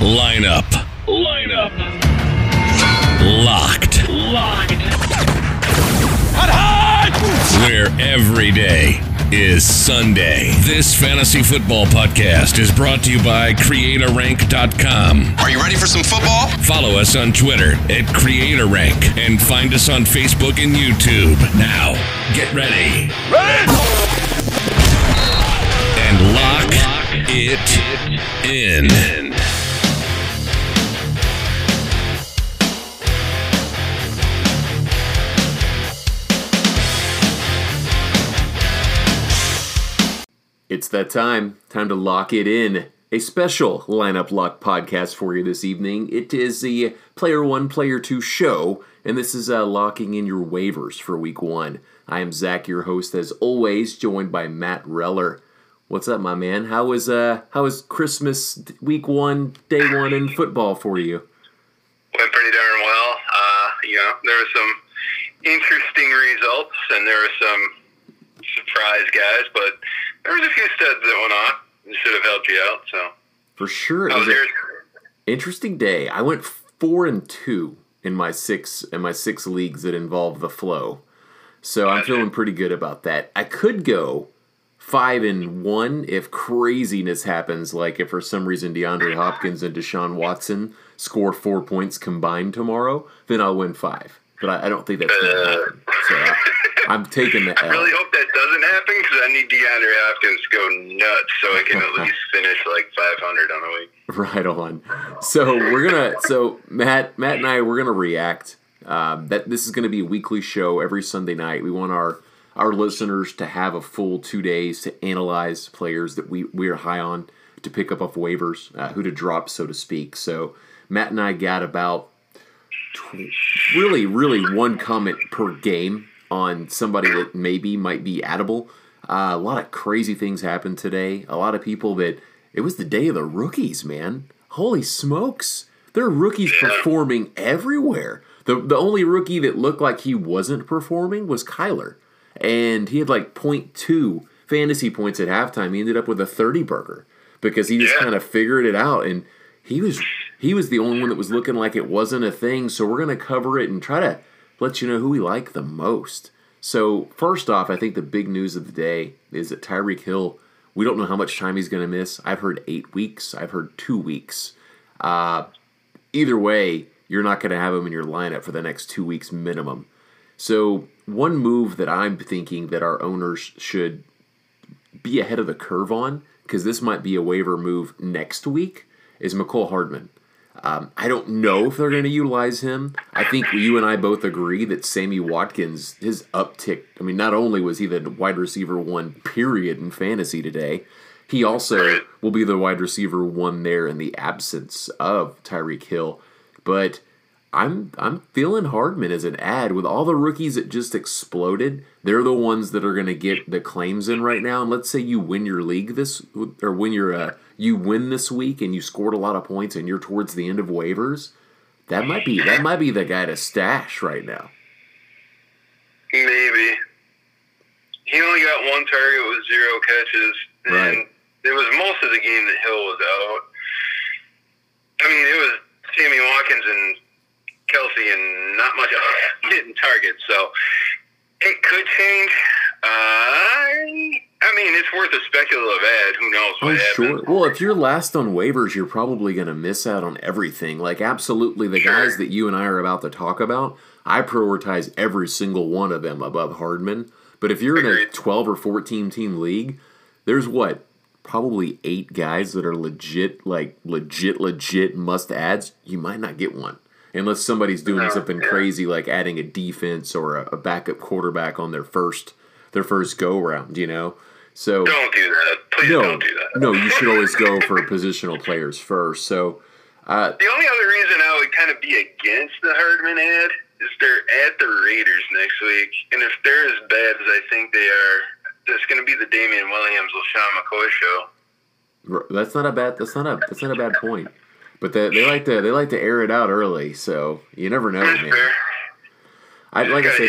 Lineup. Locked. Hot. Where every day is Sunday. This fantasy football podcast is brought to you by CreatorRank.com. Are you ready for some football? Follow us on Twitter at CreatorRank and find us on Facebook and YouTube. Now, get ready. And lock it in. It's that time. Time to lock it in. A special lineup lock podcast for you this evening. It is the Player 1, Player 2 show, and this is locking in your waivers for Week 1. I am Zach, your host, as always, joined by Matt Reller. What's up, my man? How was Christmas Week 1, Day 1 in football for you? Went pretty darn well. There were some interesting results, and there were some surprise guys, but there was a few studs that went off. It should have helped you out, so. For sure. It was an interesting day. I went 4-2 in my six leagues that involve the flow. So I'm feeling pretty good about that. I could go 5-1 if craziness happens, like if for some reason DeAndre Hopkins and Deshaun Watson score 4 points combined tomorrow, then I'll win 5. But I don't think that's going to happen. So I'm taking the L. I really hope that doesn't happen because I need DeAndre Hopkins to go nuts so I can at least finish like 500 on the week. Right on. So Matt and I, we're gonna react. That this is gonna be a weekly show every Sunday night. We want our listeners to have a full 2 days to analyze players that we are high on, to pick up off waivers, who to drop, so to speak. So Matt and I got about really one comment per game on somebody that might be addable. A lot of crazy things happened today. A lot of people that it was the day of the rookies, man. Holy smokes. There are rookies performing everywhere. The only rookie that looked like he wasn't performing was Kyler. And he had like 0.2 fantasy points at halftime. He ended up with a 30-burger because he just kind of figured it out. And he was the only one that was looking like it wasn't a thing. So we're going to cover it and try to let you know who we like the most. So, first off, I think the big news of the day is that Tyreek Hill, we don't know how much time he's going to miss. I've heard 8 weeks. I've heard 2 weeks. Either way, you're not going to have him in your lineup for the next 2 weeks minimum. So, one move that I'm thinking that our owners should be ahead of the curve on, because this might be a waiver move next week, is Mecole Hardman. I don't know if they're going to utilize him. I think you and I both agree that Sammy Watkins, his uptick, I mean, not only was he the wide receiver 1 period in fantasy today, he also will be the wide receiver 1 there in the absence of Tyreek Hill. But I'm feeling Hardman as an ad. With all the rookies that just exploded, they're the ones that are going to get the claims in right now. And let's say you win your league you win this week and you scored a lot of points and you're towards the end of waivers. That might be the guy to stash right now. Maybe. He only got one target with 0 catches, and it was most of the game that Hill was out. I mean, it was Sammy Watkins and Kelsey and not much else didn't target, so it could change. I mean, it's worth a speculative ad. Who knows what happens. Sure. Well, if you're last on waivers, you're probably going to miss out on everything. Like, absolutely, the guys that you and I are about to talk about, I prioritize every single one of them above Hardman. But if you're in a 12 or 14 team league, there's probably 8 guys that are legit must ads. You might not get one. Unless somebody's doing something crazy like adding a defense or a backup quarterback on their first go round, you know. So don't do that. Please don't do that. No, you should always go for positional players first. So the only other reason I would kind of be against the Hardman ad is they're at the Raiders next week, and if they're as bad as I think they are, that's going to be the Damian Williams or Sean McCoy show. That's not a bad point. But they like to air it out early, so you never know, man. Like I said,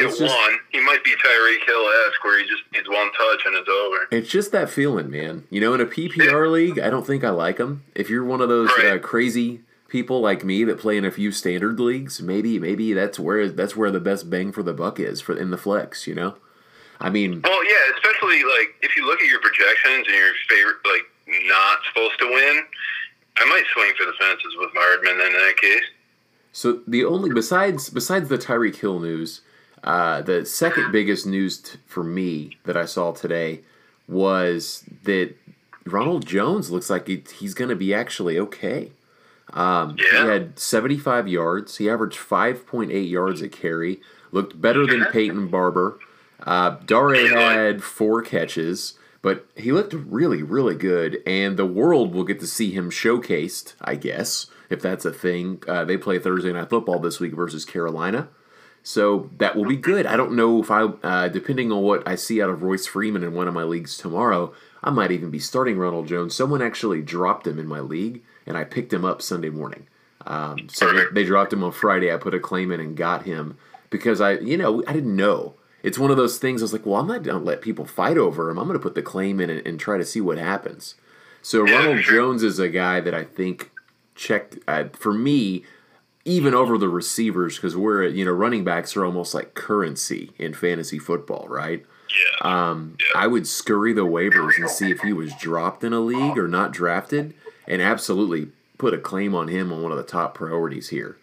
he might be Tyreek Hill-esque, where he just needs one touch and it's over. It's just that feeling, man. You know, in a PPR league, I don't think I like him. If you're one of those crazy people like me that play in a few standard leagues, maybe that's where the best bang for the buck is for in the flex. You know, I mean, well, yeah, especially like if you look at your projections and your favorite, like not supposed to win, I might swing for the fences with Hardman in that case. So the only besides the Tyreek Hill news, the second biggest news for me that I saw today was that Ronald Jones looks like he's going to be actually okay. He had 75 yards. He averaged 5.8 yards a carry. Looked better than Peyton Barber. Darryl had 4 catches, but he looked really, really good. And the world will get to see him showcased, I guess. If that's a thing, they play Thursday Night Football this week versus Carolina. So that will be good. I don't know if depending on what I see out of Royce Freeman in one of my leagues tomorrow, I might even be starting Ronald Jones. Someone actually dropped him in my league, and I picked him up Sunday morning. So they dropped him on Friday. I put a claim in and got him because I didn't know. It's one of those things I was like, well, I'm not going to let people fight over him. I'm going to put the claim in and try to see what happens. So Ronald Jones is a guy that I think – for me, even over the receivers, because running backs are almost like currency in fantasy football, right? Yeah. I would scurry the waivers and see if he was dropped in a league or not drafted, and absolutely put a claim on him on one of the top priorities here.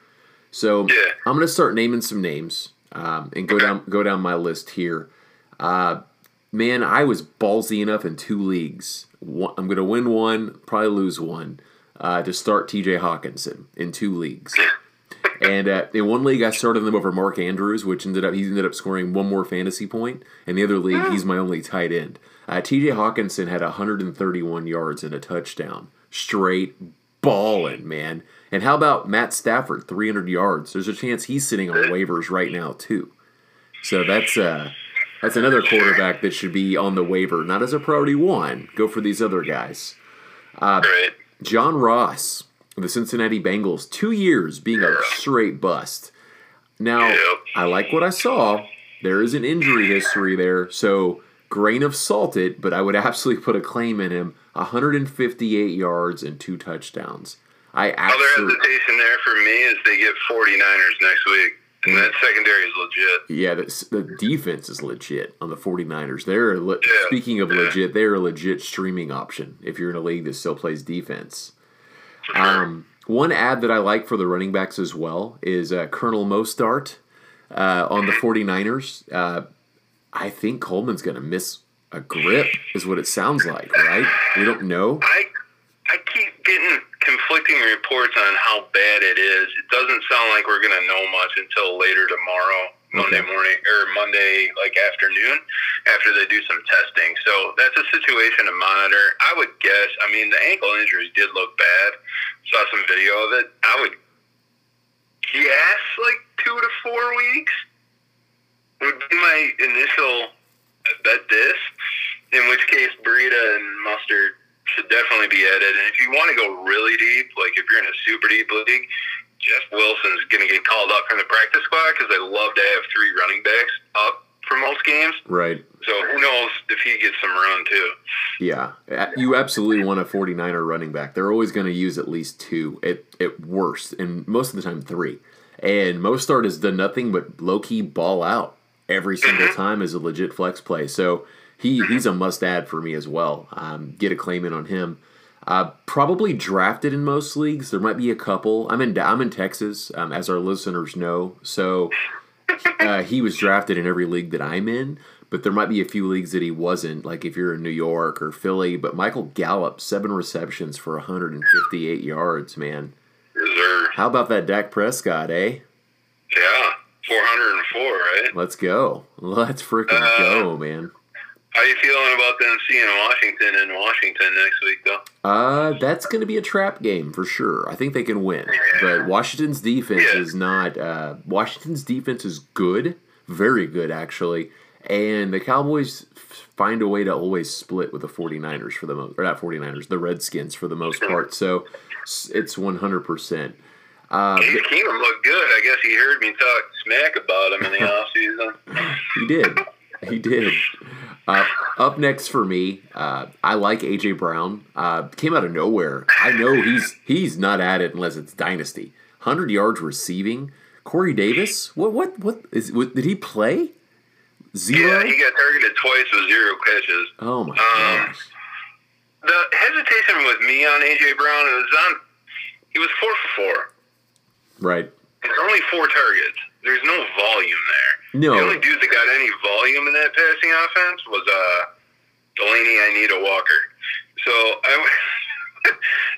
So I'm going to start naming some names and go down my list here. Man, I was ballsy enough in 2 leagues. I'm going to win one, probably lose one. To start T.J. Hockenson in 2 leagues. And in one league, I started him over Mark Andrews, which he ended up scoring 1 more fantasy point. In the other league, he's my only tight end. T.J. Hockenson had 131 yards and a touchdown. Straight balling, man. And how about Matt Stafford, 300 yards? There's a chance he's sitting on waivers right now, too. So that's another quarterback that should be on the waiver. Not as a priority one. Go for these other guys. John Ross, the Cincinnati Bengals, 2 years being a straight bust. Now, I like what I saw. There is an injury history there, so grain of salt it, but I would absolutely put a claim in him. 158 yards and 2 touchdowns. Other hesitation there for me is they get 49ers next week, and that secondary is legit. Yeah, the defense is legit on the 49ers. Speaking of legit, they're a legit streaming option if you're in a league that still plays defense. One ad that I like for the running backs as well is Colonel Mostart on the 49ers. I think Coleman's going to miss a grip is what it sounds like, right? We don't know. I keep getting conflicting reports on how bad it is. It doesn't sound like we're going to know much until later tomorrow, Monday afternoon, after they do some testing. So that's a situation to monitor. I would guess, the ankle injuries did look bad. Saw some video of it. I would guess 2 to 4 weeks would be my initial bet this, in which case Burita and Mustard should definitely be added. And if you want to go really deep, if you're in a super deep league, Jeff Wilson's going to get called up from the practice squad because they love to have 3 running backs up for most games. Right. So who knows if he gets some run too. Yeah. You absolutely want a 49er running back. They're always going to use at least 2 at worst, and most of the time 3. And Mostart has done nothing but low-key ball out every single time as a legit flex play. So He's a must-add for me as well. Get a claim in on him. Probably drafted in most leagues. There might be a couple. I'm in Texas, as our listeners know. So he was drafted in every league that I'm in, but there might be a few leagues that he wasn't, like if you're in New York or Philly. But Michael Gallup, 7 receptions for 158 yards, man. Yes, sir. How about that Dak Prescott, eh? Yeah, 404, right? Let's go. Let's freaking go, man. How are you feeling about them seeing Washington in Washington next week, though? That's going to be a trap game for sure. I think they can win, but Washington's defense is not. Washington's defense is good, very good actually, and the Cowboys find a way to always split with the 49ers for the most, or not 49ers, the Redskins for the most part. So it's 100%. Case Keenum looked good. I guess he heard me talk smack about him in the offseason. He did. He did. Up next for me, I like AJ Brown. Came out of nowhere. I know he's not at it unless it's dynasty. 100 yards receiving. Corey Davis. What did he play? Zero. Yeah, he got targeted twice with zero catches. Oh my gosh. The hesitation with me on AJ Brown is he was 4 for 4. Right. It's only 4 targets. There's no volume there. No. The only dude that got any volume in that passing offense was Delaney, Anita Walker. So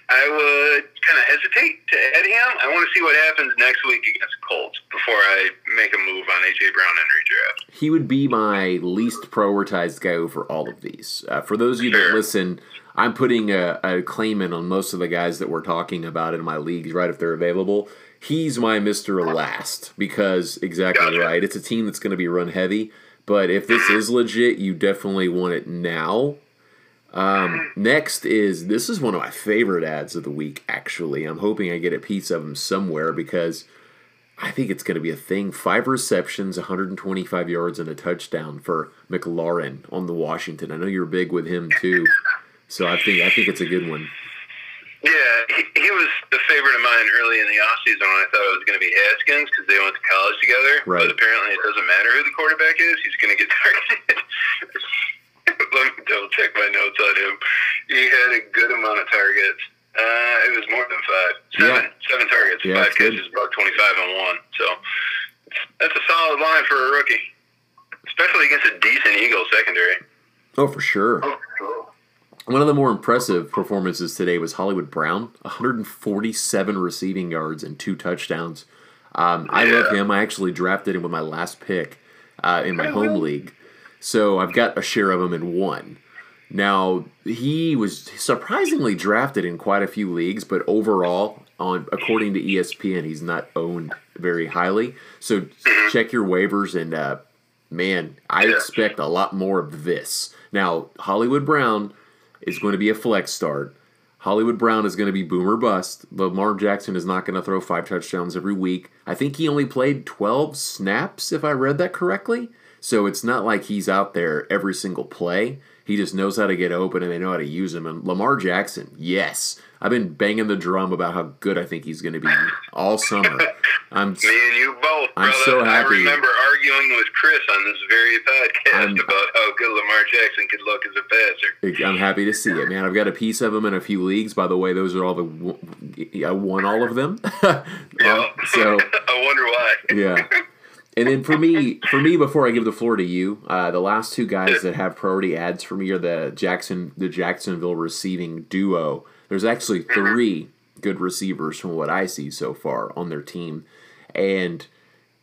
I would kind of hesitate to add him. I want to see what happens next week against Colts before I make a move on A.J. Brown and redraft. He would be my least prioritized guy over all of these. For those of you that listen, I'm putting a claim in on most of the guys that we're talking about in my leagues, right, if they're available. He's my Mr. Last because, exactly right, it's a team that's going to be run heavy. But if this is legit, you definitely want it now. Next is, this is one of my favorite ads of the week, actually. I'm hoping I get a piece of them somewhere because I think it's going to be a thing. 5 receptions, 125 yards, and a touchdown for McLaurin on the Washington. I know you're big with him, too, so I think it's a good one. Yeah, he was a favorite of mine early in the offseason when I thought it was going to be Haskins because they went to college together. Right. But apparently it doesn't matter who the quarterback is. He's going to get targeted. Let me double check my notes on him. He had a good amount of targets. It was more than 5. 7 targets, 5 catches, about 25 on 1. So that's a solid line for a rookie, especially against a decent Eagles secondary. Oh, for sure. One of the more impressive performances today was Hollywood Brown, 147 receiving yards and 2 touchdowns. I love him. I actually drafted him with my last pick in my home league. So I've got a share of him in 1. Now, he was surprisingly drafted in quite a few leagues, but overall, according to ESPN, he's not owned very highly. So check your waivers, and I expect a lot more of this. Now, Hollywood Brown is going to be a flex start. Hollywood Brown is going to be boom or bust. Lamar Jackson is not going to throw 5 touchdowns every week. I think he only played 12 snaps, if I read that correctly. So it's not like he's out there every single play. He just knows how to get open, and they know how to use him. And Lamar Jackson, yes. I've been banging the drum about how good I think he's going to be all summer. Me and you both, brother. I'm so happy. I remember arguing with Chris on this very podcast about how good Lamar Jackson could look as a passer. I'm happy to see it, man. I've got a piece of him in a few leagues. By the way, those are all I won all of them. So I wonder why. Yeah. And then for me, before I give the floor to you, the last 2 guys that have priority ads for me are the Jacksonville receiving duo. There's actually 3 good receivers from what I see so far on their team, and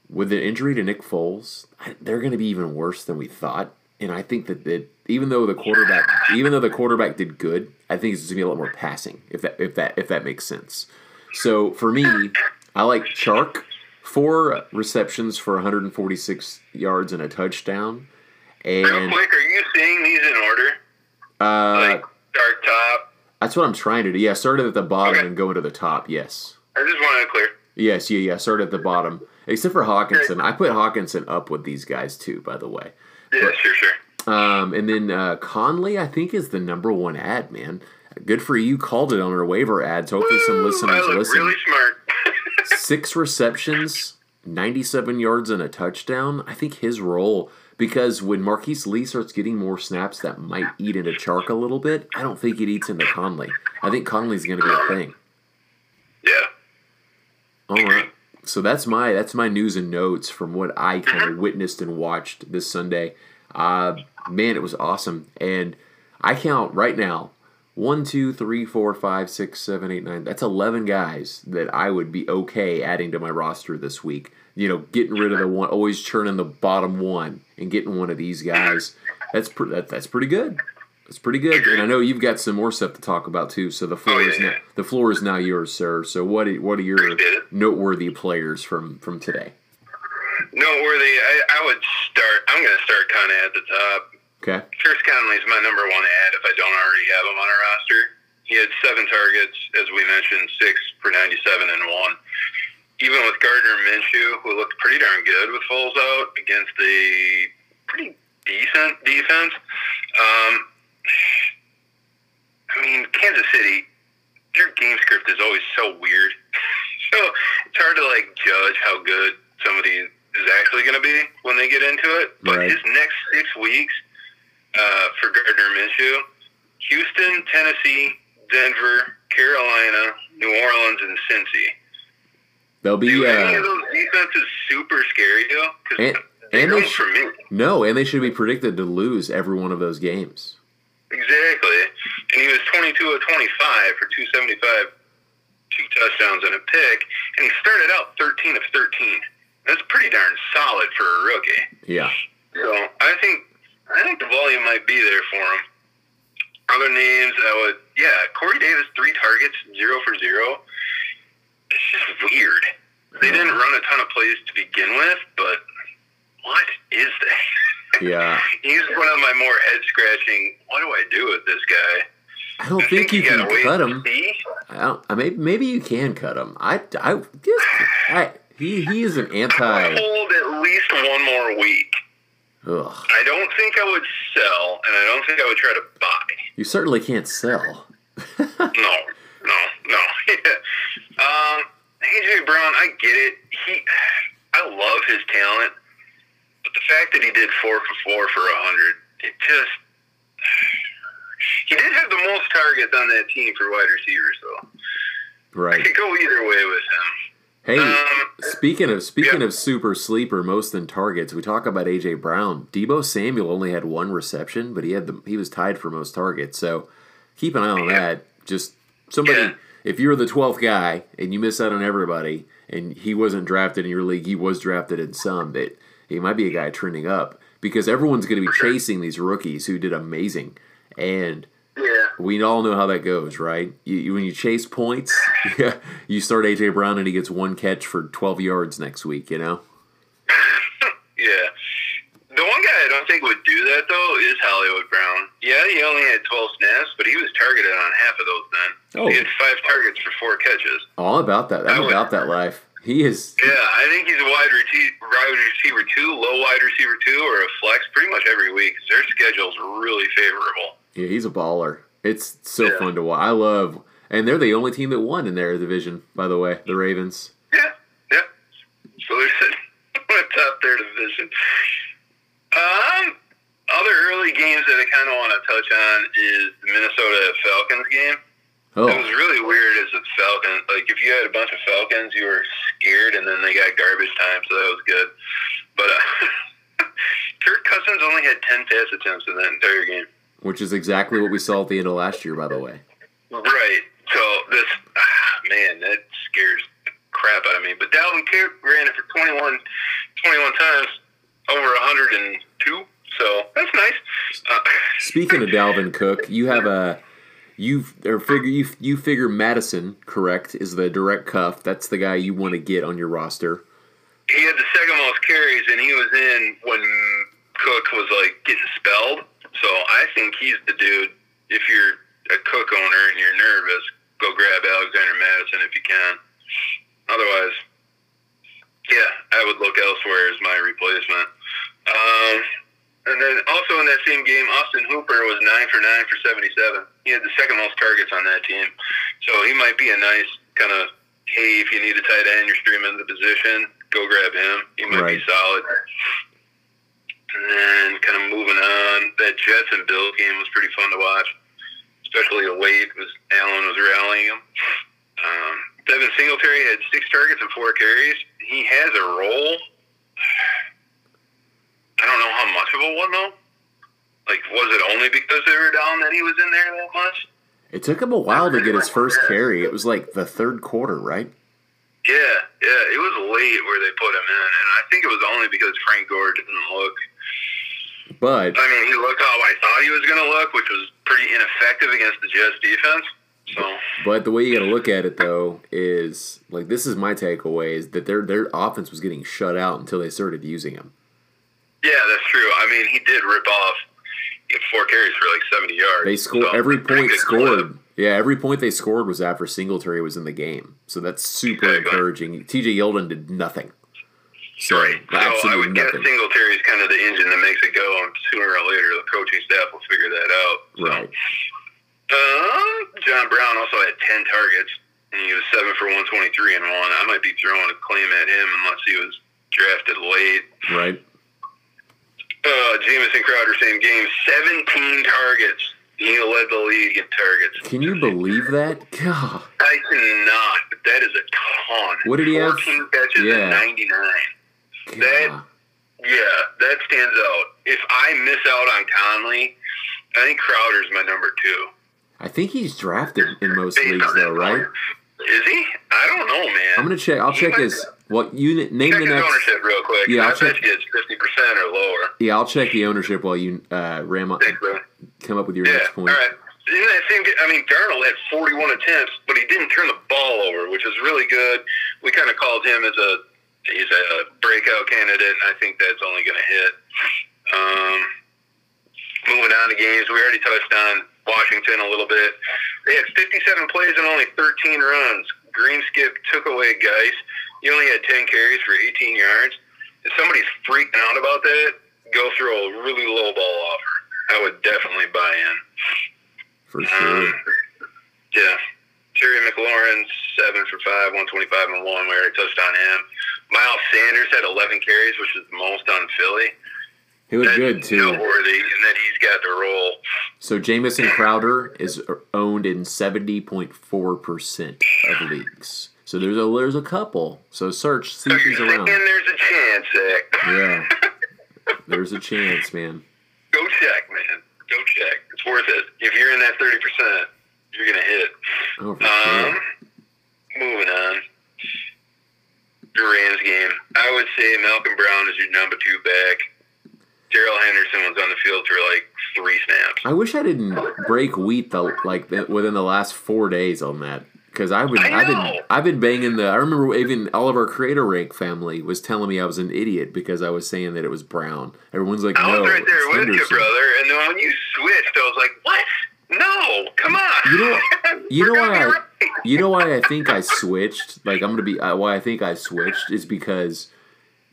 with the injury to Nick Foles, they're going to be even worse than we thought. And I think that even though the quarterback did good, I think it's going to be a lot more passing if that makes sense. So for me, I like Chark. 4 receptions for 146 yards and a touchdown. And real quick, are you seeing these in order? Like start top? That's what I'm trying to do. Yeah, start at the bottom and go into the top, yes. I just wanted to clear. Yes, yeah, start at the bottom. Except for Hockenson. I put Hockenson up with these guys too, by the way. Yeah, sure. And then Conley, I think, is the number 1 ad, man. Good for you. Called it on our waiver ads. Hopefully some listeners listen. Really smart. 6 receptions, 97 yards, and a touchdown. I think his role, because when Marquise Lee starts getting more snaps, that might eat into Chark a little bit. I don't think it eats into Conley. I think Conley's going to be a thing. Yeah. All right. So that's my news and notes from what I kind of witnessed and watched this Sunday. Man, it was awesome. And I count right now. 1, 2, 3, 4, 5, 6, 7, 8, 9. That's 11 guys that I would be okay adding to my roster this week. You know, getting rid of the one, always churning the bottom 1 and getting one of these guys. That's pretty good. That's pretty good. And I know you've got some more stuff to talk about too. So the floor is now yours, sir. So what are your noteworthy players from today? Noteworthy. I would start. I'm going to start kind of at the top. Okay. Curtis Conley's my number 1 ad if I don't already have him on a roster. He had 7 targets, as we mentioned, 6 for 97 and 1. Even with Gardner Minshew, who looked pretty darn good with Foles out against the pretty decent defense. I mean, Kansas City, their game script is always so weird. So it's hard to, like, judge how good somebody is actually going to be when they get into it. But right. His next 6 weeks for Gardner Minshew, Houston, Tennessee, Denver, Carolina, New Orleans, and Cincy. They'll be. Do any of those defenses super scary though? Because no, and they should be predicted to lose every one of those games. Exactly, and he was 22 of 25 for 275, 2 touchdowns and a pick, and he started out 13 of 13. That's pretty darn solid for a rookie. Yeah. So I think the volume might be there for him. Other names, Corey Davis, 3 targets, 0 for 0. It's just weird. They didn't run a ton of plays to begin with, but what is that? Yeah. He's one of my more head-scratching, what do I do with this guy? I don't think you can cut him. Maybe you can cut him. He is an anti... I hold at least one more week. Ugh. I don't think I would sell, and I don't think I would try to buy. You certainly can't sell. No. AJ Brown, I get it. I love his talent, but the fact that he did 4 for 4 for 100, it just... He did have the most targets on that team for wide receivers, though. Right. I could go either way with him. Hey, speaking of super sleeper, most than targets, we talk about AJ Brown. Deebo Samuel only had 1 reception, but he was tied for most targets. So keep an eye on that. Just somebody, if you're the 12th guy and you miss out on everybody, and he wasn't drafted in your league, he was drafted in some. That he might be a guy trending up because everyone's going to be chasing these rookies who did amazing, and. Yeah. We all know how that goes, right? When you chase points, you start A.J. Brown and he gets 1 catch for 12 yards next week, you know? Yeah. The one guy I don't think would do that, though, is Hollywood Brown. Yeah, he only had 12 snaps, but he was targeted on half of those then. Oh. He had 5 targets for 4 catches. All about that. I'm about that life. He is... Yeah, I think he's a wide receiver 2, low wide receiver 2, or a flex pretty much every week. Their schedule's really favorable. Yeah, he's a baller. It's so fun to watch. And they're the only team that won in their division, by the way, the Ravens. Yeah. So they're sitting atop their division. Other early games that I kind of want to touch on is the Minnesota Falcons game. Oh. It was really weird as a Falcon. Like, if you had a bunch of Falcons, you were scared, and then they got garbage time, so that was good. But Kirk Cousins only had 10 pass attempts in that entire game. Which is exactly what we saw at the end of last year, by the way. Right. So, that scares the crap out of me. But Dalvin Cook ran it for 21 times, over 102. So, that's nice. Speaking of Dalvin Cook, you figure Madison, correct, is the direct cuff. That's the guy you want to get on your roster. He had the second most carries, and he was in when Cook was, like, getting spelled. So I think he's the dude. If you're a Cook owner and you're nervous, go grab Alexander Madison if you can. Otherwise, I would look elsewhere as my replacement. And then also in that same game, Austin Hooper was 9 for 9 for 77. He had the second most targets on that team. So he might be a nice kind of, hey, if you need a tight end, you're streaming the position, go grab him. He might be solid. And then kind of moving on, that Jets and Bills game was pretty fun to watch, especially late because Allen was rallying him. Devin Singletary had 6 targets and 4 carries. He has a role. I don't know how much of a one, though. Like, was it only because they were down that he was in there that much? It took him a while to get his first carry. It was like the third quarter, right? Yeah, it was late where they put him in, and I think it was only because Frank Gore didn't look. But I mean, he looked how I thought he was going to look, which was pretty ineffective against the Jets defense. So, but the way you got to look at it though is like this is my takeaway is that their offense was getting shut out until they started using him. Yeah, that's true. I mean, he did rip off 4 carries for like 70 yards. Every point scored. Yeah, every point they scored was after Singletary was in the game. So that's super encouraging. T.J. Yeldon did nothing. Right. So I would guess Singletary is kind of the engine that makes it go on sooner or later. The coaching staff will figure that out. So. Right. John Brown also had 10 targets, and he was 7 for 123 and 1. I might be throwing a claim at him unless he was drafted late. Right. Jamison Crowder, same game, 17 targets. He led the league in targets. Can you believe that? God. I cannot, but that is a ton. What did he have? 14 catches and 99. God. That stands out. If I miss out on Conley, I think Crowder's my number 2. I think he's drafted in most leagues, though, right? Is he? I don't know, man. I'm gonna check. I'll check his. What you name the next ownership real quick? Yeah, I'll check. It's 50% or lower. Yeah, I'll check the ownership while you ram up. Come up with your next point. All right. In that same, Darryl had 41 attempts, but he didn't turn the ball over, which is really good. We kind of called him as he's a breakout candidate, and I think that's only going to hit. Moving on to games, we already touched on Washington a little bit. They had 57 plays and only 13 runs. Greenskip took away Geis. He only had 10 carries for 18 yards. If somebody's freaking out about that, go throw a really low ball offer. I would definitely buy in. For sure. Yeah. Terry McLaurin, 7 for 5, 125 and 1. We already touched on him. Miles Sanders had 11 carries, which is the most on Philly. He was good, too. Noteworthy, and then he's got the role. So Jamison Crowder is owned in 70.4% of leagues. So there's a couple. So search, see if he's around. And there's a chance, Zach. Yeah. There's a chance, man. Go check, man. Go check. It's worth it. If you're in that 30%, you're going to hit. Oh, for sure. Moving on. The Rams game. I would say Malcolm Brown is your number 2 back. Daryl Henderson was on the field for like 3 snaps. I wish I didn't break wheat within the last 4 days on that. Because I've been banging I remember even all of our CreatorRank family was telling me I was an idiot because I was saying that it was Brown. Everyone's like, I was right there with Henderson. You, brother. And then when you switched, I was like, what? No, come on. You know why I think I switched? Why I think I switched is because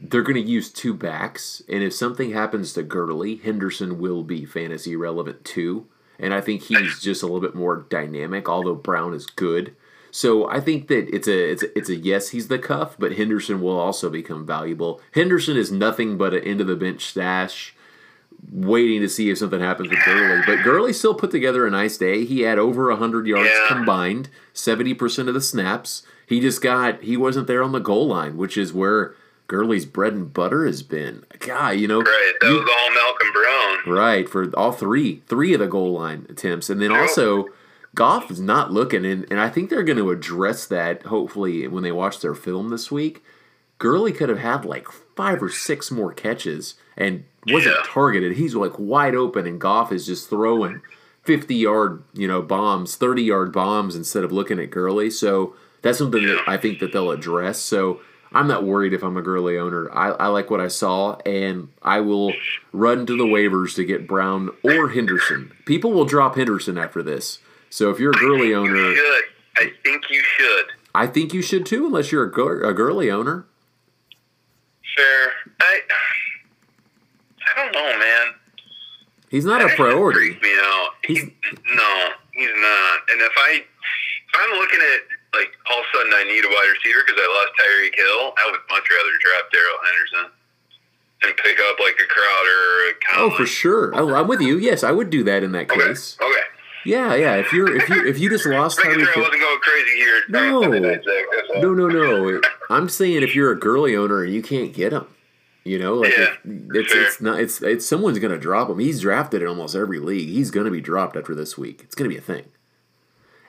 they're going to use 2 backs, and if something happens to Gurley, Henderson will be fantasy relevant too. And I think he's just a little bit more dynamic, although Brown is good. So I think that it's a yes, he's the cuff, but Henderson will also become valuable. Henderson is nothing but an end-of-the-bench stash, waiting to see if something happens with Gurley. But Gurley still put together a nice day. He had over 100 yards combined, 70% of the snaps. He wasn't there on the goal line, which is where Gurley's bread and butter has been. God, Right, that was all Malcolm Brown. Right, for all three of the goal line attempts. And then also Goff is not looking, and I think they're going to address that, hopefully, when they watch their film this week. Gurley could have had, 5 or 6 more catches and wasn't targeted. He's, wide open, and Goff is just throwing 50-yard, bombs, 30-yard bombs instead of looking at Gurley. So that's something that I think that they'll address. So I'm not worried if I'm a Gurley owner. I like what I saw, and I will run to the waivers to get Brown or Henderson. People will drop Henderson after this. So if you're a Gurley owner, I think you should. I think you should too, unless you're a Gurley owner. Sure. I don't know, man. He's not a priority. Freaks me out. He's not. And if I'm looking at all of a sudden I need a wide receiver because I lost Tyreek Hill, I would much rather drop Daryl Henderson and pick up a Crowder or a Conley. Oh, for sure. I'm with you. Yes, I would do that in that case. Okay. Yeah. If you just lost Tyreek Hill, I wasn't going crazy here. No. I'm saying if you're a Gurley owner and you can't get him, it's someone's going to drop him. He's drafted in almost every league. He's going to be dropped after this week. It's going to be a thing.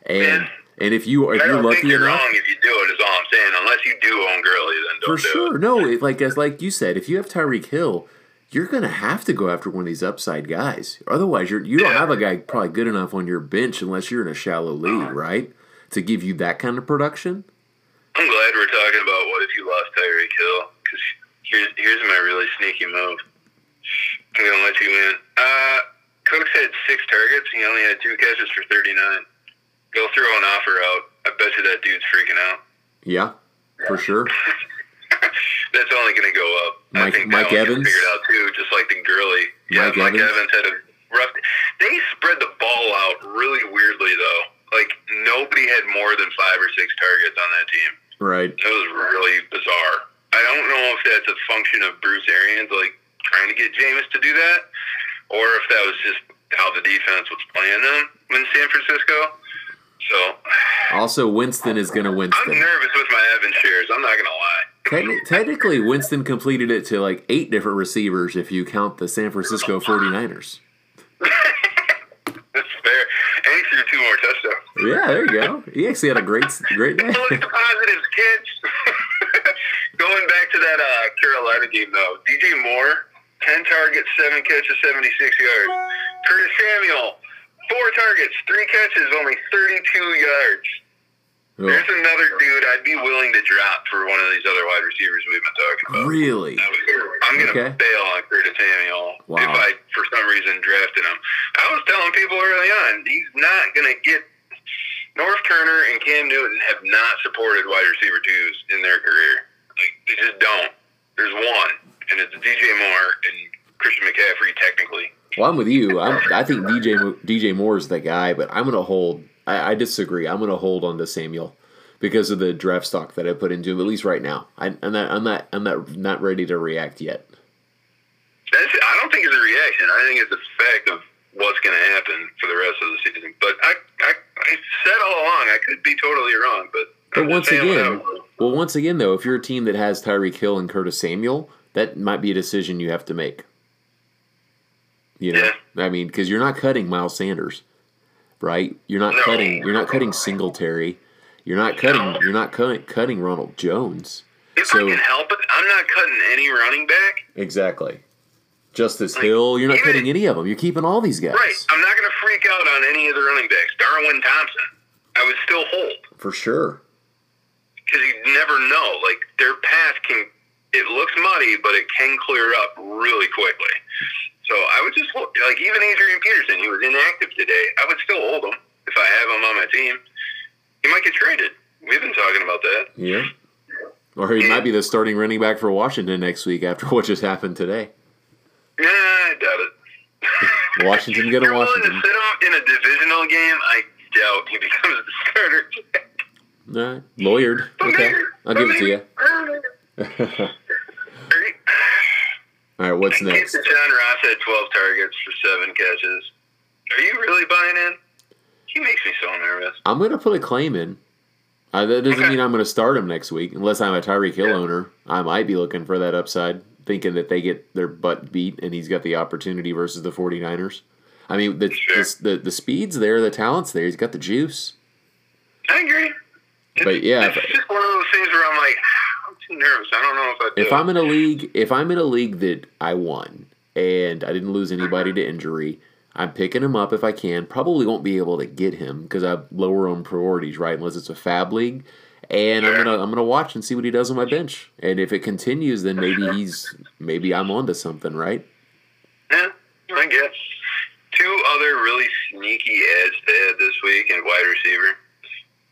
And if you're lucky enough, wrong if you do it is all I'm saying. Unless you do own Gurley, then don't do it. For sure. No, as you said, if you have Tyreek Hill, you're going to have to go after one of these upside guys. Otherwise, you don't have a guy probably good enough on your bench unless you're in a shallow league, right? To give you that kind of production? I'm glad we're talking about what if you lost Tyreek Hill, because here's my really sneaky move. I'm going to let you in. Cooks had 6 targets, and he only had 2 catches for 39. Go throw an offer out. I bet you that dude's freaking out. Yeah. For sure. That's only going to go up. I think Mike Evans figured out too, just like the Gurley. Yeah, Mike Evans had a rough. They spread the ball out really weirdly though. Like nobody had more than 5 or 6 targets on that team. Right. That was really bizarre. I don't know if that's a function of Bruce Arians like trying to get Jameis to do that, or if that was just how the defense was playing them in San Francisco. So. Also, Winston is going to Winston. I'm nervous with my Evans shares. I'm not going to lie. Technically, Winston completed it to like 8 different receivers if you count the San Francisco 49ers. That's fair. And he threw 2 more touchdowns. Yeah, there you go. He actually had a great day. Look at the positives, kids. Going back to that Carolina game, though, D.J. Moore, 10 targets, 7 catches, 76 yards. Curtis Samuel, 4 targets, 3 catches, only 32 yards. Oh. There's another dude I'd be willing to drop for one of these other wide receivers we've been talking about. Really? I'm going to bail on Curtis Samuel if I, for some reason, drafted him. I was telling people early on, he's not going to get – North Turner and Cam Newton have not supported wide receiver 2s in their career. Like, they just don't. There's one, and it's D.J. Moore and Christian McCaffrey, technically. Well, I'm with you. I think D.J. Moore is the guy, but I'm going to hold. I disagree. I'm going to hold on to Samuel because of the draft stock that I put into him, at least right now. I'm not ready to react yet. I don't think it's a reaction. I think it's a fact of what's going to happen for the rest of the season. But I said all along, I could be totally wrong, but once again, though, if you're a team that has Tyreek Hill and Curtis Samuel, that might be a decision you have to make. You know, yeah. I mean, because you're not cutting Miles Sanders, right? You're not cutting Singletary. You're not cutting Ronald Jones. If I can help it, I'm not cutting any running back. Exactly. Justice Hill, you're not cutting any of them. You're keeping all these guys. Right. I'm not going to freak out on any of the running backs. Darwin Thompson, I would still hold for sure. Because you never know. Like, their path can, it looks muddy, but it can clear up really quickly. So I would just hold, like, even Adrian Peterson, he was inactive today. I would still hold him if I have him on my team. He might get traded. We've been talking about that. Yeah. Or he might be the starting running back for Washington next week after what just happened today. Nah, I doubt it. Washington. If you're willing to sit him in a divisional game, I doubt he becomes the starter. All right. Lawyered. Okay. I'll give it to you. All right, what's next? John Ross had 12 targets for 7 catches. Are you really buying in? He makes me so nervous. I'm going to put a claim in. That doesn't mean I'm going to start him next week, unless I'm a Tyreek Hill owner. I might be looking for that upside, thinking that they get their butt beat and he's got the opportunity versus the 49ers. I mean, the speed's there, the talent's there. He's got the juice. I agree. But yeah, it's just one of those things where I'm like, I'm too nervous. I don't know if I do. If I'm in a league that I won and I didn't lose anybody to injury, I'm picking him up if I can. Probably won't be able to get him because I have lower on priorities, right? Unless it's a fab league, and sure. I'm gonna watch and see what he does on my bench. And if it continues, then maybe I'm onto something, right? Yeah, I guess. 2 other really sneaky ads to add this week in wide receiver.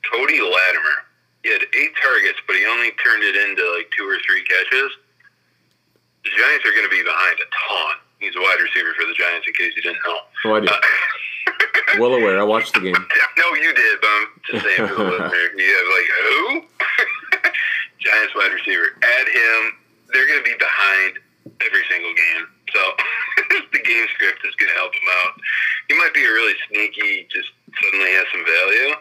Cody Latimer. He had 8 targets, but he only turned it into like 2 or 3 catches. The Giants are going to be behind a ton. He's a wide receiver for the Giants, in case you didn't know. Oh, I did. Well aware. I watched the game. No, you did, but I'm just saying for the listener. You have like, who? Giants wide receiver. Add him. They're going to be behind every single game. So the game script is going to help him out. He might be a really sneaky, just suddenly has some value.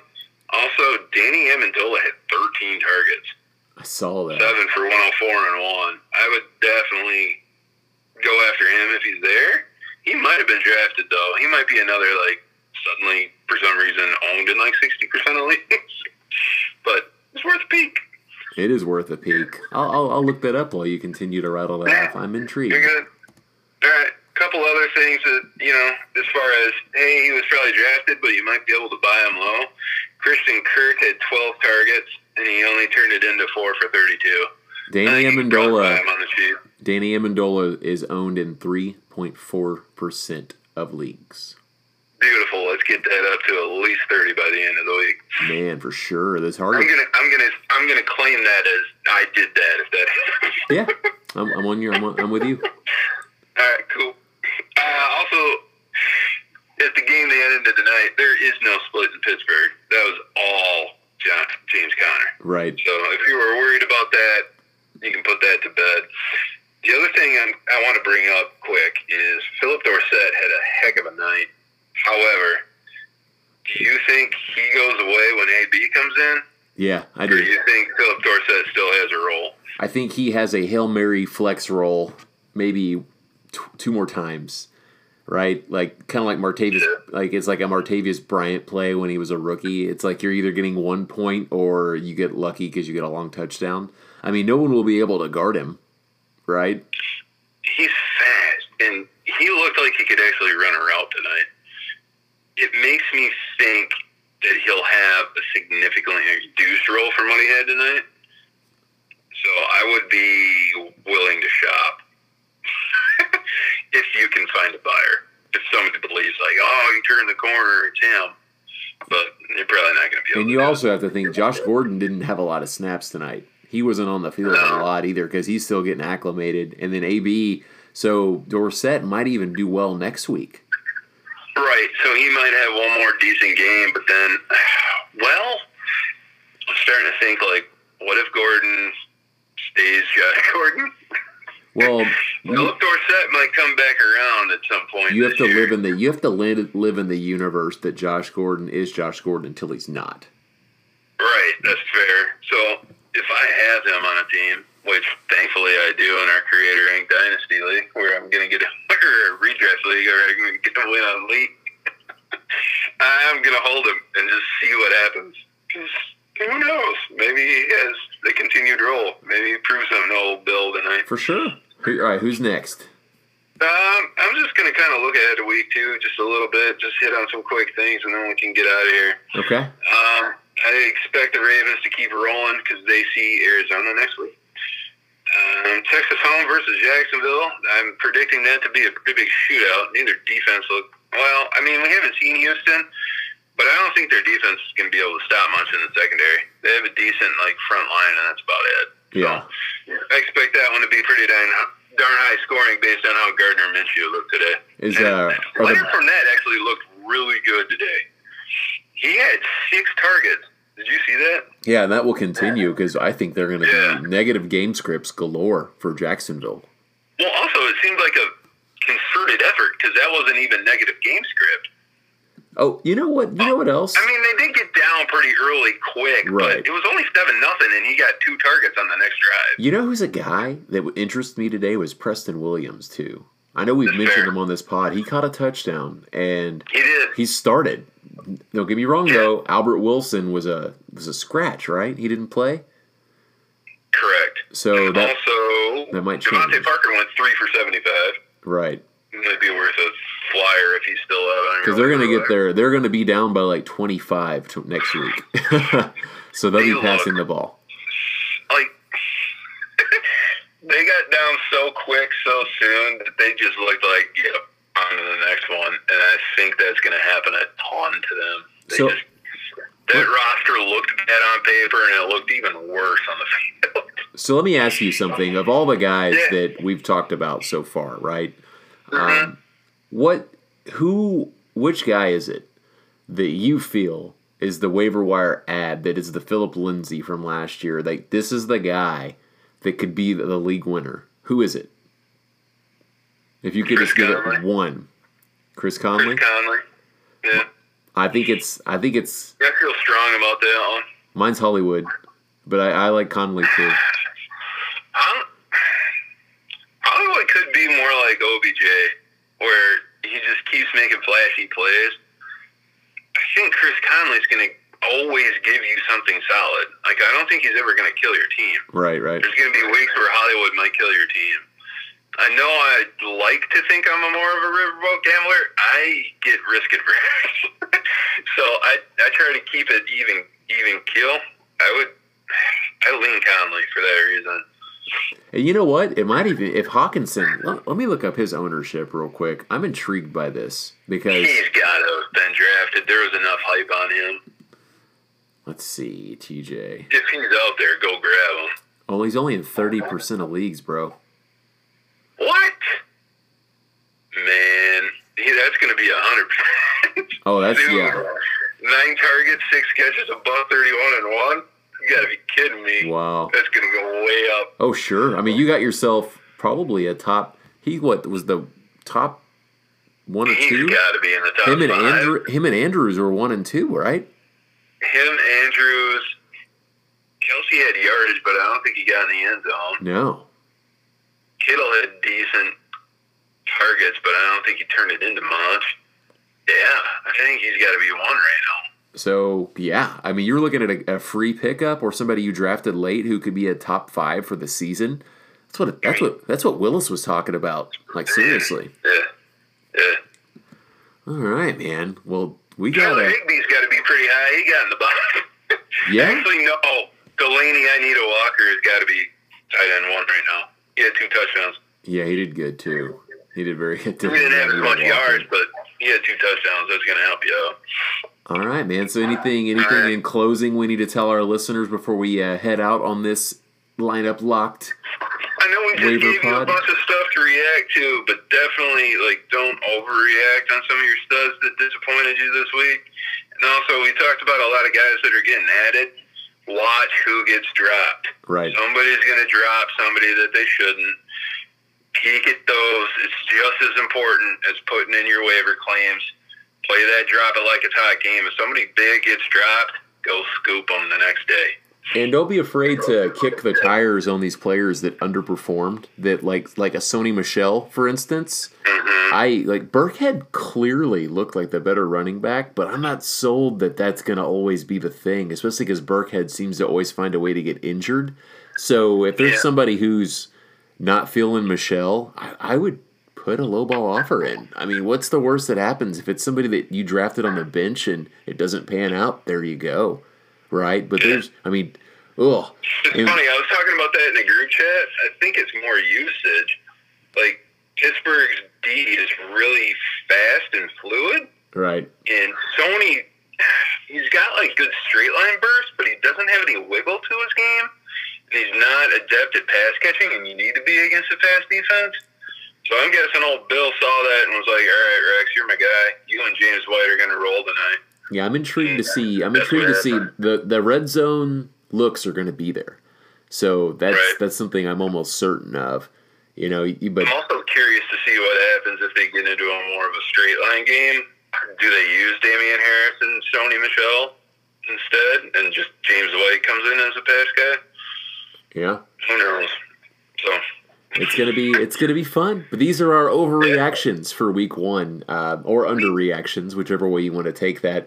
Also, Danny Amendola had 13 targets. I saw that. 7 for 104 and 1. I would definitely go after him if he's there. He might have been drafted, though. He might be another, like, suddenly, for some reason, owned in, like, 60% of leagues. But it's worth a peek. It is worth a peek. I'll look that up while you continue to rattle that off. I'm intrigued. You're good. All right. Couple other things that, you know, as far as, hey, he was probably drafted, but you might be able to buy him low. Christian Kirk had 12 targets, and he only turned it into 4 for 32. Danny Amendola is owned in 3.4% of leagues. Beautiful. Let's get that up to at least 30 by the end of the week. Man, for sure. That's hard. I'm gonna claim that as I did that. If that. Yeah, I'm on your. I'm with you. All right, cool. Also, at the game they ended tonight, there is no split in Pittsburgh. That was all James Conner. Right. So if you were worried about that, you can put that to bed. The other thing I want to bring up quick is Philip Dorsett had a heck of a night. However, do you think he goes away when AB comes in? Yeah, I do. Or do you think Philip Dorsett still has a role? I think he has a Hail Mary flex role, maybe two more times, right? Like kind of like Martavius, like it's like a Martavius Bryant play when he was a rookie. It's like you're either getting 1 point or you get lucky because you get a long touchdown. I mean, no one will be able to guard him, right? He's fast, and he looked like he could actually run a route tonight. It makes me think that he'll have a significantly reduced role from what he had tonight. So I would be willing to shop if you can find a buyer. If somebody believes, like, oh, he turned the corner, it's him. But they're probably not going to be able to. And you also have to think Josh Gordon didn't have a lot of snaps tonight. He wasn't on the field a lot either because he's still getting acclimated. And then AB, so Dorsett might even do well next week. Right, so he might have one more decent game, but then, well, I'm starting to think, like, what if Gordon stays Josh Gordon? Well, Philip Dorsett might come back around at some point. You have to live in the universe that Josh Gordon is Josh Gordon until he's not. Right, that's fair. So if I have him on a team, which thankfully I do in our CreatorRank Dynasty League, where I'm going to get a redraft league, or I'm going to get a win on league, I'm going to hold him and just see what happens. Because who knows? Maybe he has a continued role. Maybe he proves I'm no old Bill tonight. For sure. All right, who's next? I'm just going to kind of look ahead to week two just a little bit, just hit on some quick things, and then we can get out of here. Okay. I expect the Ravens to keep rolling because they see Arizona next week. Texas home versus Jacksonville. I'm predicting that to be a pretty big shootout. Neither defense look well. I mean, we haven't seen Houston, but I don't think their defense is going to be able to stop much in the secondary. They have a decent front line, and that's about it. Yeah. So, I expect that one to be pretty darn high scoring based on how Gardner Minshew looked today. Leonard Fournette actually looked really good today. He had 6 targets. Did you see that? Yeah, and that will continue because I think they're going to be negative game scripts galore for Jacksonville. Well, also, it seemed like a concerted effort because that wasn't even negative game script. Oh, you know what? You know what else? I mean, they did get down pretty early quick, right. But it was only 7-0, and he got 2 targets on the next drive. You know who's a guy that interests me today was Preston Williams, too. I know we've mentioned him on this pod. He caught a touchdown, and he started. Don't get me wrong, though. Albert Wilson was a scratch, right? He didn't play? Correct. So that, also, that might change. Devontae Parker went 3 for 75. Right. It might be worth a flyer if he's still out. Because they're going to get there. They're going to be down by 25 next week. So they'll be passing the ball. They got down so quick, so soon that they just looked like, yep. On to the next one, and I think that's going to happen a ton to them. That roster looked bad on paper, and it looked even worse on the field. So let me ask you something. Of all the guys that we've talked about so far, right? Mm-hmm. Which guy is it that you feel is the waiver wire ad that is the Philip Lindsay from last year? Like, this is the guy that could be the league winner. Who is it? If you could give it one, Chris Conley. Yeah, I think it's. I feel strong about that one. Mine's Hollywood, but I like Conley too. Hollywood could be more like OBJ, where he just keeps making flashy plays. I think Chris Conley's going to always give you something solid. I don't think he's ever going to kill your team. Right. There's going to be weeks where Hollywood might kill your team. I know I like to think I'm more of a riverboat gambler. I get risk adverse. So I try to keep it even keel. I lean Conley for that reason. And you know what? It might even, if Hockenson, let me look up his ownership real quick. I'm intrigued by this because he's got to have been drafted. There was enough hype on him. Let's see, TJ. If he's out there, go grab him. Oh, he's only in 30% of leagues, bro. What? Man, that's going to be 100%. Oh, that's, dude, yeah. 9 targets, 6 catches, .331 and 1. You got to be kidding me. Wow. That's going to go way up. Oh, sure. I mean, you got yourself probably a top, he, what, was the top 1 or 2? He's got to be in the top 5. Him and Andrews were 1 and 2, right? Him, Andrews, Kelsey had yardage, but I don't think he got in the end zone. No. Kittle had decent targets, but I don't think he turned it into much. Yeah, I think he's got to be 1 right now. So, yeah, I mean, you're looking at a free pickup or somebody you drafted late who could be a top 5 for the season. That's what Willis was talking about. Like, seriously. Yeah. All right, man. Well, we got Tyler Higby's got to be pretty high. He got in the bottom. Yeah. Actually, no. Delaney, I need a Walker has got to be tight end 1 right now. He had 2 touchdowns. Yeah, he did good too. He did very good. He didn't have as much yards, but he had 2 touchdowns. That's going to help you out. All right, man. So anything in closing we need to tell our listeners before we head out on this lineup locked? I know we just gave you a bunch of stuff to react to, but definitely don't overreact on some of your studs that disappointed you this week. And also, we talked about a lot of guys that are getting added. Watch who gets dropped. Right. Somebody's going to drop somebody that they shouldn't. Peek at those. It's just as important as putting in your waiver claims. Play that drop it like it's hot game. If somebody big gets dropped, go scoop them the next day. And don't be afraid to kick the tires on these players that underperformed. That like a Sony Michel, for instance. Mm-hmm. Burkhead clearly looked like the better running back, but I'm not sold that that's going to always be the thing, especially because Burkhead seems to always find a way to get injured. So if there's somebody who's not feeling Michel, I would put a lowball offer in. I mean, what's the worst that happens? If it's somebody that you drafted on the bench and it doesn't pan out, there you go, right? But it's funny. I was talking about that in the group chat. I think it's more usage. Like, Pittsburgh's D is really fast and fluid. Right. And Sony, he's got good straight line bursts, but he doesn't have any wiggle to his game. And he's not adept at pass catching, and you need to be against a fast defense. So I'm guessing old Bill saw that and was like, "All right, Rex, you're my guy. You and James White are going to roll tonight." Yeah, I'm intrigued to see. The red zone looks are going to be there. So that's something I'm almost certain of. You know, but I'm also curious to see what happens if they get into a more of a straight line game. Do they use Damian Harris and Sony Michel instead, and just James White comes in as a pass guy? Yeah. Who knows? So. It's gonna be fun. But these are our overreactions for week one, or underreactions, whichever way you want to take that.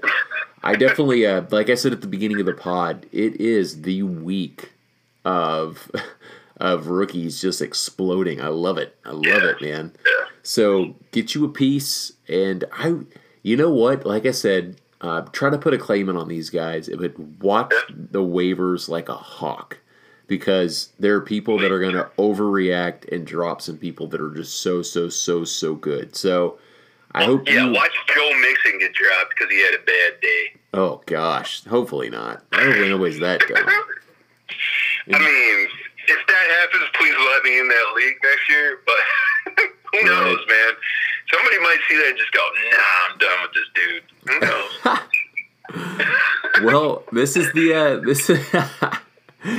I definitely, like I said at the beginning of the pod, it is the week of rookies just exploding. I love it. I love it, man. So get you a piece, and you know what? Like I said, try to put a claim in on these guys, but watch the waivers like a hawk. Because there are people that are going to overreact and drop some people that are just so good. So I hope watch Joe Mixon get dropped because he had a bad day. Oh, gosh. Hopefully not. I don't think nobody's that good. I mean, if that happens, please let me in that league next year. But who knows, man? Somebody might see that and just go, nah, I'm done with this dude. Who knows? Well, this is the...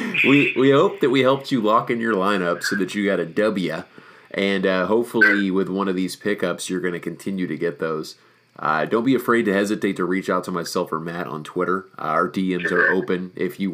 We hope that we helped you lock in your lineup so that you got a W, and hopefully with one of these pickups you're going to continue to get those. Don't be afraid to hesitate to reach out to myself or Matt on Twitter. Our DMs are open if you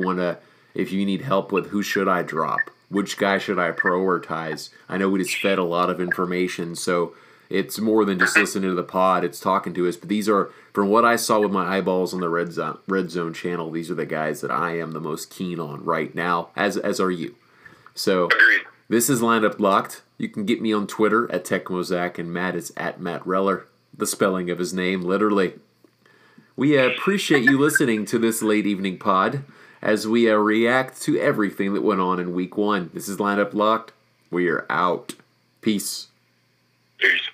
need help with who should I drop, which guy should I prioritize. I know we just fed a lot of information, so it's more than just listening to the pod. It's talking to us. But these are, from what I saw with my eyeballs on the Red Zone channel, these are the guys that I am the most keen on right now, as are you. So agreed. This is Lined Up Locked. You can get me on Twitter at TechMozac, and Matt is at Matt Reller, the spelling of his name, literally. We appreciate you listening to this late evening pod. as we react to everything that went on in week 1. This is Lined Up Locked. We are out. Peace. Peace.